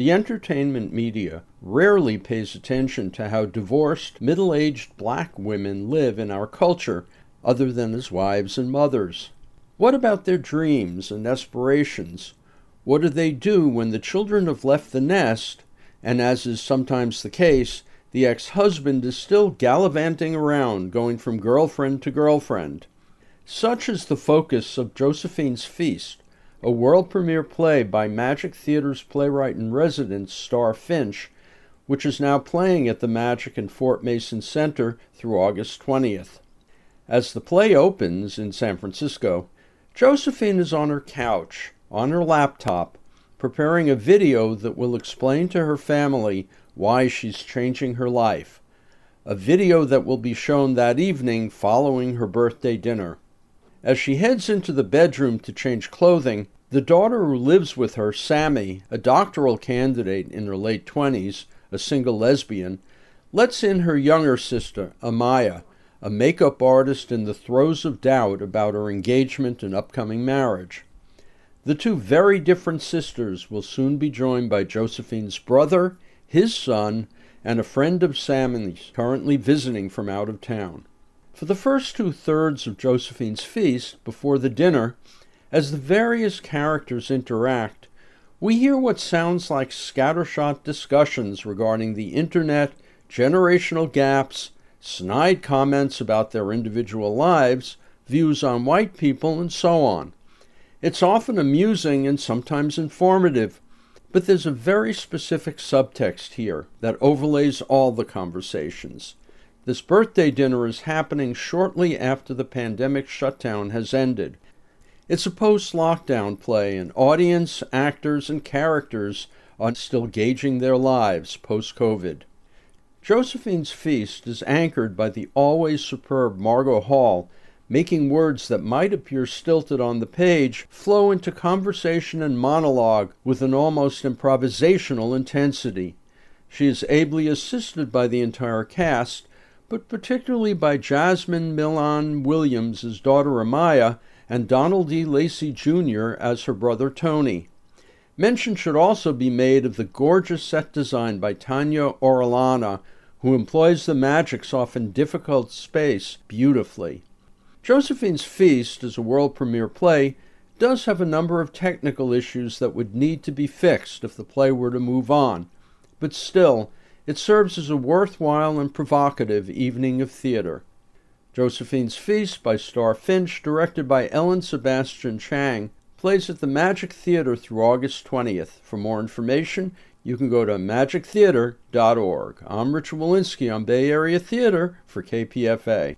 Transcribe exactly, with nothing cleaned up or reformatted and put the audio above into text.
The entertainment media rarely pays attention to how divorced, middle-aged black women live in our culture, other than as wives and mothers. What about their dreams and aspirations? What do they do when the children have left the nest, and as is sometimes the case, the ex-husband is still gallivanting around, going from girlfriend to girlfriend? Such is the focus of Josephine's Feast, a world premiere play by Magic Theater's playwright-in-residence Star Finch, which is now playing at the Magic in Fort Mason Center through August twentieth. As the play opens in San Francisco, Josephine is on her couch, on her laptop, preparing a video that will explain to her family why she's changing her life, a video that will be shown that evening following her birthday dinner. As she heads into the bedroom to change clothing, the daughter who lives with her, Sammy, a doctoral candidate in her late twenties, a single lesbian, lets in her younger sister, Amaya, a makeup artist in the throes of doubt about her engagement and upcoming marriage. The two very different sisters will soon be joined by Josephine's brother, his son, and a friend of Sammy's currently visiting from out of town. For the first two-thirds of Josephine's Feast, before the dinner, as the various characters interact, we hear what sounds like scattershot discussions regarding the internet, generational gaps, snide comments about their individual lives, views on white people, and so on. It's often amusing and sometimes informative, but there's a very specific subtext here that overlays all the conversations. This birthday dinner is happening shortly after the pandemic shutdown has ended. It's a post-lockdown play, and audience, actors, and characters are still gauging their lives post-COVID. Josephine's Feast is anchored by the always superb Margot Hall, making words that might appear stilted on the page flow into conversation and monologue with an almost improvisational intensity. She is ably assisted by the entire cast, but particularly by Jasmine Milan Williams as daughter Amaya and Donald D. Lacey Junior as her brother Tony. Mention should also be made of the gorgeous set design by Tanya Orellana, who employs the magic's often difficult space beautifully. Josephine's Feast, as a world premiere play, does have a number of technical issues that would need to be fixed if the play were to move on, but still, it serves as a worthwhile and provocative evening of theater. Josephine's Feast by Star Finch, directed by Ellen Sebastian Chang, plays at the Magic Theatre through August twentieth. For more information, you can go to magic theater dot org. I'm Richard Wolinsky on Bay Area Theater for K P F A.